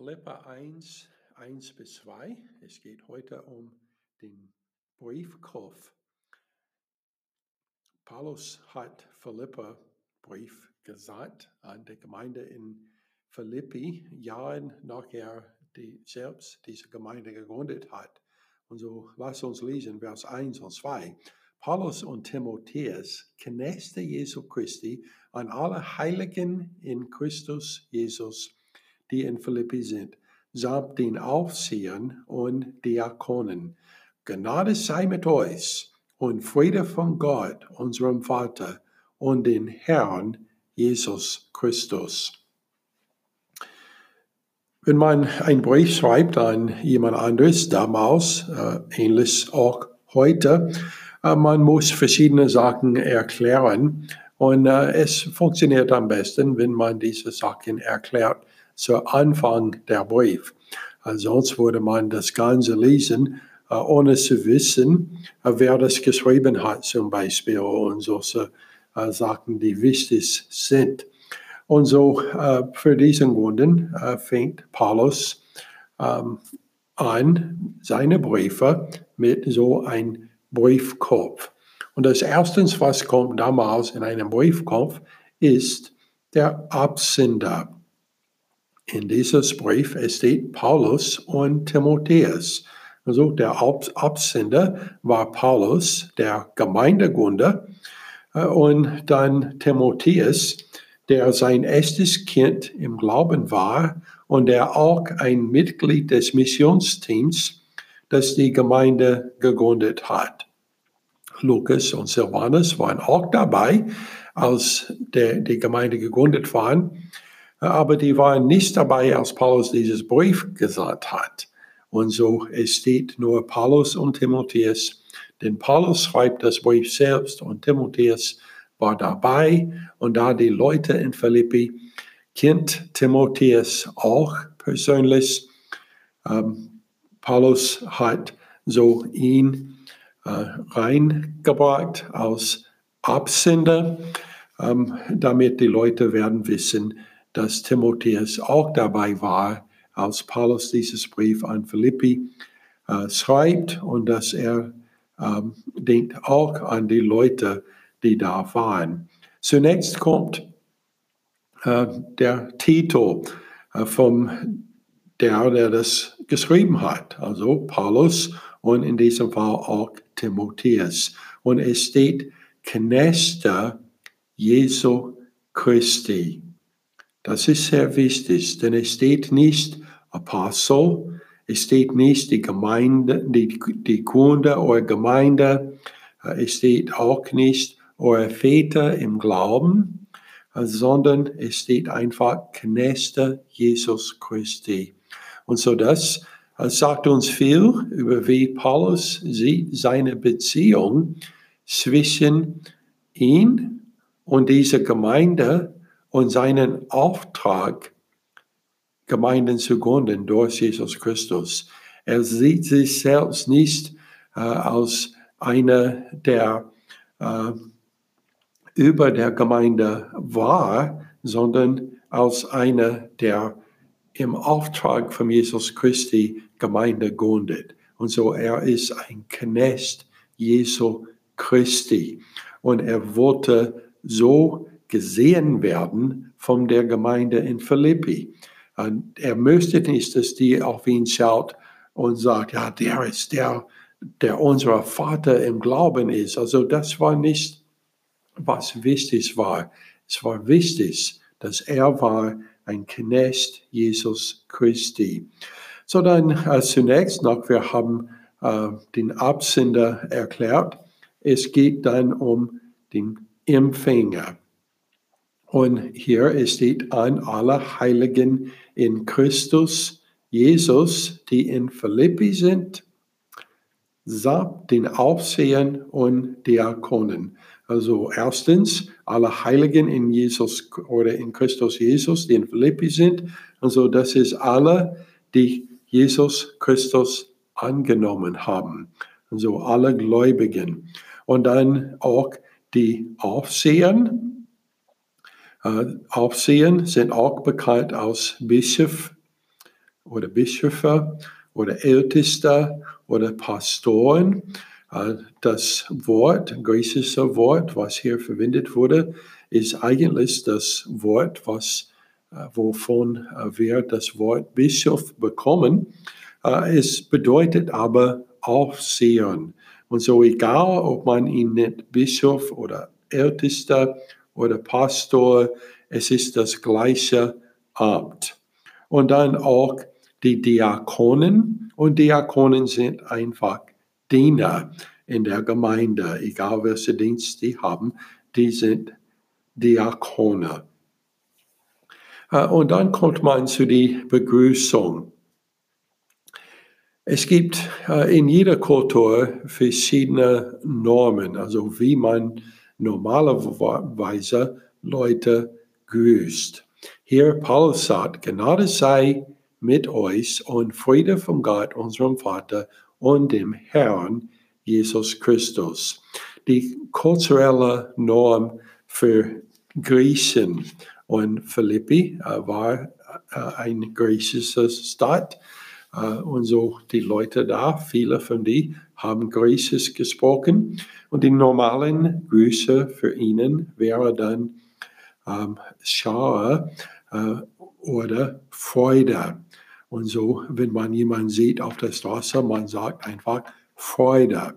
Philipper 1, 1 bis 2. Es geht heute um den Briefkopf. Paulus hat Philipper Brief gesagt an die Gemeinde in Philippi, Jahren nachher, die selbst diese Gemeinde gegründet hat. Und so lasst uns lesen, Vers 1 und 2. Paulus und Timotheus, Knechte Jesu Christi, an alle Heiligen in Christus Jesus, die in Philippi sind, samt den Aufsehern und Diakonen. Gnade sei mit euch und Friede von Gott, unserem Vater, und den Herrn Jesus Christus. Wenn man einen Brief schreibt an jemand anderes, damals, ähnlich auch heute, man muss verschiedene Sachen erklären. Und es funktioniert am besten, wenn man diese Sachen erklärt zu Anfang der Brief. Sonst würde man das Ganze lesen, ohne zu wissen, wer das geschrieben hat, zum Beispiel, und solche Sachen, die wichtig sind. Und so für diesen Gründen fängt Paulus an seine Briefe mit so einem Briefkopf. Und das Erste, was kommt damals in einem Briefkopf, ist der Absender. In dieses Brief steht Paulus und Timotheus. Also der Absender war Paulus, der Gemeindegründer, und dann Timotheus, der sein erstes Kind im Glauben war und der auch ein Mitglied des Missionsteams, das die Gemeinde gegründet hat. Lukas und Silvanus waren auch dabei, als die Gemeinde gegründet waren, aber die waren nicht dabei, als Paulus dieses Brief gesagt hat. Und so es steht nur Paulus und Timotheus, denn Paulus schreibt das Brief selbst und Timotheus war dabei, und da die Leute in Philippi kennt Timotheus auch persönlich. Paulus hat so ihn reingebracht als Absender, damit die Leute werden wissen, dass Timotheus auch dabei war, als Paulus dieses Brief an Philippi schreibt, und dass er denkt auch an die Leute, die da waren. Zunächst kommt der Titel vom der das geschrieben hat, also Paulus und in diesem Fall auch Timotheus. Und es steht Knechte Jesu Christi. Das ist sehr wichtig, denn es steht nicht Apostel, es steht nicht die Gemeinde, die Kunde oder Gemeinde, es steht auch nicht eure Väter im Glauben, sondern es steht einfach Knechte Jesus Christi. Und so das sagt uns viel über wie Paulus seine Beziehung zwischen ihn und dieser Gemeinde und seinen Auftrag, Gemeinden zu gründen durch Jesus Christus. Er sieht sich selbst nicht als einer, der über der Gemeinde war, sondern als einer, der im Auftrag von Jesus Christi Gemeinde gründet. Und so er ist ein Knecht Jesu Christi. Und er wollte so gesehen werden von der Gemeinde in Philippi. Und er möchte nicht, dass die auf ihn schaut und sagt, ja, der ist der unser Vater im Glauben ist. Also das war nicht, was wichtig war. Es war wichtig, dass er war ein Knecht Jesus Christi. So dann zunächst noch, wir haben den Absender erklärt. Es geht dann um den Empfänger. Und hier steht an alle Heiligen in Christus Jesus, die in Philippi sind, samt den Aufsehern und Diakonen. Also erstens, alle Heiligen in Jesus oder in Christus Jesus, die in Philippi sind. Also das ist alle, die Jesus Christus angenommen haben. Also alle Gläubigen. Und dann auch die Aufseher. Aufseher sind auch bekannt als Bischof oder Bischöfe oder Ältester oder Pastoren. Das Wort, griechische Wort, was hier verwendet wurde, ist eigentlich das Wort, wovon wir das Wort Bischof bekommen. Es bedeutet aber Aufsehern. Und so egal, ob man ihn nennt Bischof oder Ältester oder Pastor, es ist das gleiche Amt. Und dann auch die Diakonen. Und Diakonen sind einfach Diener in der Gemeinde. Egal, welchen Dienst die haben, die sind Diakone. Und dann kommt man zu der Begrüßung. Es gibt in jeder Kultur verschiedene Normen, also wie man normalerweise Leute grüßt. Hier Paulus sagt, Gnade sei mit euch und Friede von Gott, unserem Vater und dem Herrn Jesus Christus. Die kulturelle Norm für Griechen, und Philippi war eine griechische Stadt. Und so die Leute da, viele von denen haben Griechisch gesprochen. Und die normalen Grüße für ihnen wäre dann Schare oder Freude. Und so, wenn man jemanden sieht auf der Straße, man sagt einfach Freude.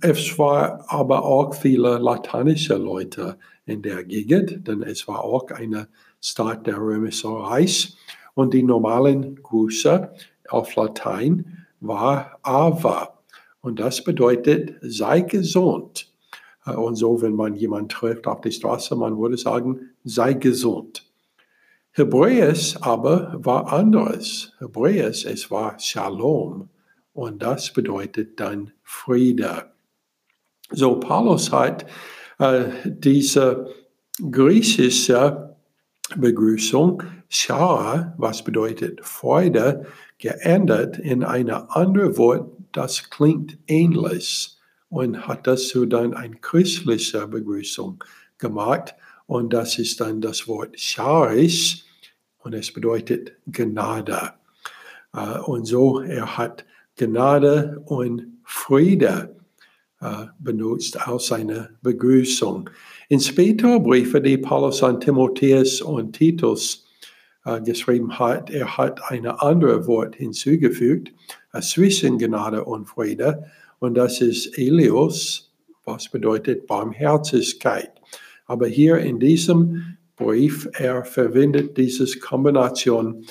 Es war aber auch viele lateinische Leute in der Gegend, denn es war auch eine Stadt der Römischen Reich. Und die normalen Grüße auf Latein war Ava. Und das bedeutet, sei gesund. Und so, wenn man jemanden trifft auf der Straße, man würde sagen, sei gesund. Hebräisch aber war anderes. Hebräisch, es war Shalom. Und das bedeutet dann Friede. So, Paulus hat diese griechische Begrüßung, Schar, was bedeutet Freude, geändert in eine andere Wort, das klingt ähnlich, und hat dazu dann eine christliche Begrüßung gemacht, und das ist dann das Wort Scharisch, und es bedeutet Gnade. Und so, er hat Gnade und Friede benutzt aus seiner Begrüßung. In späteren Briefen, die Paulus an Timotheus und Titus geschrieben hat, er hat ein anderes Wort hinzugefügt, zwischen Gnade und Friede, und das ist Elios, was bedeutet Barmherzigkeit. Aber hier in diesem Brief, er verwendet diese Kombination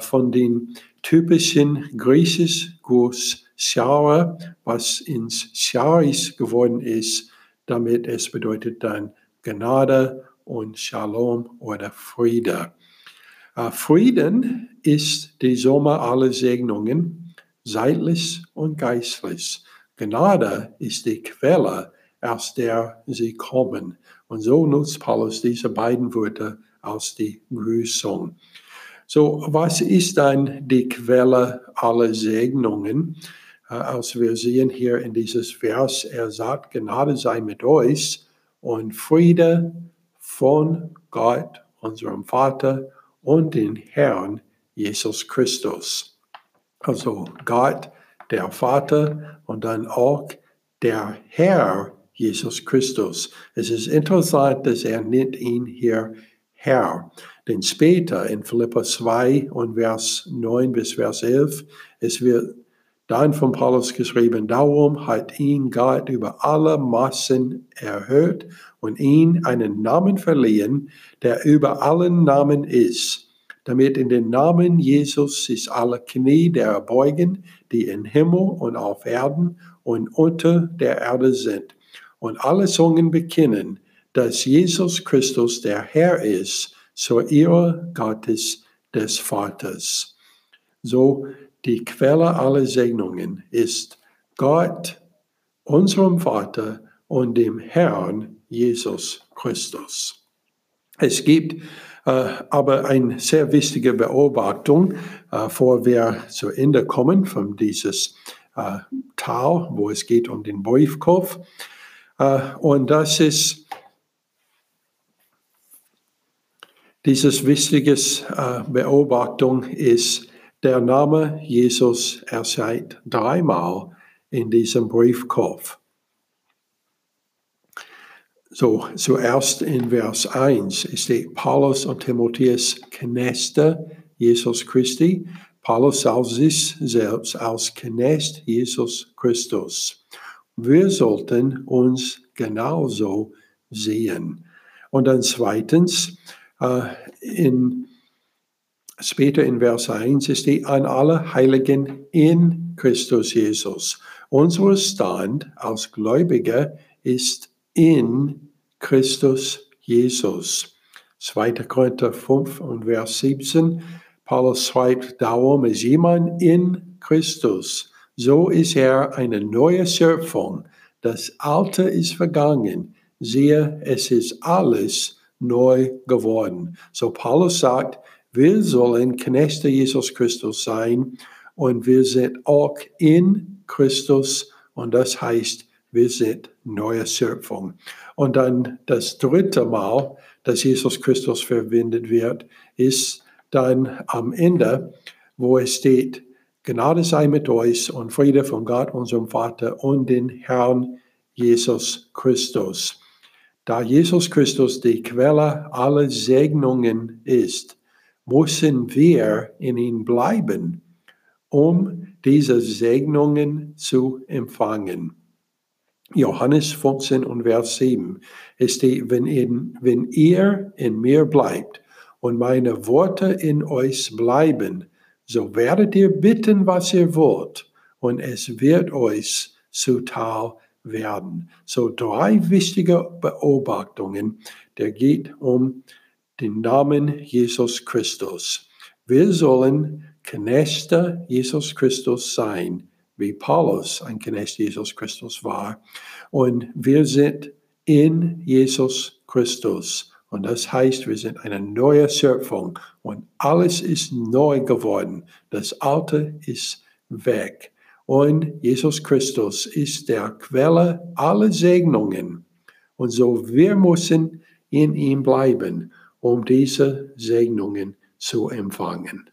von den typischen griechischen Gruß Schara, was ins Scharis geworden ist, damit es bedeutet dann Gnade und Shalom oder Friede. Frieden ist die Summe aller Segnungen, seitlich und geistlich. Gnade ist die Quelle, aus der sie kommen. Und so nutzt Paulus diese beiden Wörter aus der Grüßung. So, was ist dann die Quelle aller Segnungen? Als wir sehen hier in dieses Vers, er sagt, Gnade sei mit euch und Friede von Gott, unserem Vater und den Herrn Jesus Christus. Also Gott, der Vater, und dann auch der Herr Jesus Christus. Es ist interessant, dass er nennt ihn hier Herr. Denn später in Philipper 2 und Vers 9 bis Vers 11, es wird dann von Paulus geschrieben, darum hat ihn Gott über alle Massen erhöht und ihn einen Namen verliehen, der über allen Namen ist, damit in den Namen Jesus sich alle Knie der beugen, die im Himmel und auf Erden und unter der Erde sind, und alle Zungen bekennen, dass Jesus Christus der Herr ist, zur Ehre Gottes des Vaters. So, die Quelle aller Segnungen ist Gott, unserem Vater und dem Herrn Jesus Christus. Es gibt aber eine sehr wichtige Beobachtung, bevor wir zu Ende kommen von dieses Teil, wo es geht um den Briefkopf. Und das ist dieses wichtige Beobachtung ist, Der Name Jesus erscheint dreimal in diesem Briefkopf. So, zuerst in Vers 1 steht Paulus und Timotheus Knechte Jesus Christi. Paulus sah sich selbst als Knecht Jesus Christus. Wir sollten uns genauso sehen. Und dann zweitens, später in Vers 1 steht an alle Heiligen in Christus Jesus. Unser Stand als Gläubiger ist in Christus Jesus. 2. Korinther 5 und Vers 17. Paulus schreibt, darum ist jemand in Christus. So ist er eine neue Schöpfung. Das Alte ist vergangen. Siehe, es ist alles neu geworden. So Paulus sagt, wir sollen Knechte Jesus Christus sein und wir sind auch in Christus. Und das heißt, wir sind neue Schöpfung. Und dann das dritte Mal, dass Jesus Christus verwendet wird, ist dann am Ende, wo es steht, Gnade sei mit euch und Friede von Gott, unserem Vater und den Herrn Jesus Christus. Da Jesus Christus die Quelle aller Segnungen ist, müssen wir in ihm bleiben, um diese Segnungen zu empfangen. Johannes 15 und Vers 7. Es steht, wenn ihr in mir bleibt und meine Worte in euch bleiben, so werdet ihr bitten, was ihr wollt, und es wird euch zuteil werden. So drei wichtige Beobachtungen. Der geht um den Namen Jesus Christus. Wir sollen Knechte Jesus Christus sein, wie Paulus ein Knecht Jesus Christus war. Und wir sind in Jesus Christus. Und das heißt, wir sind eine neue Schöpfung. Und alles ist neu geworden. Das Alte ist weg. Und Jesus Christus ist der Quelle aller Segnungen. Und so wir müssen in ihm bleiben, um diese Segnungen zu empfangen.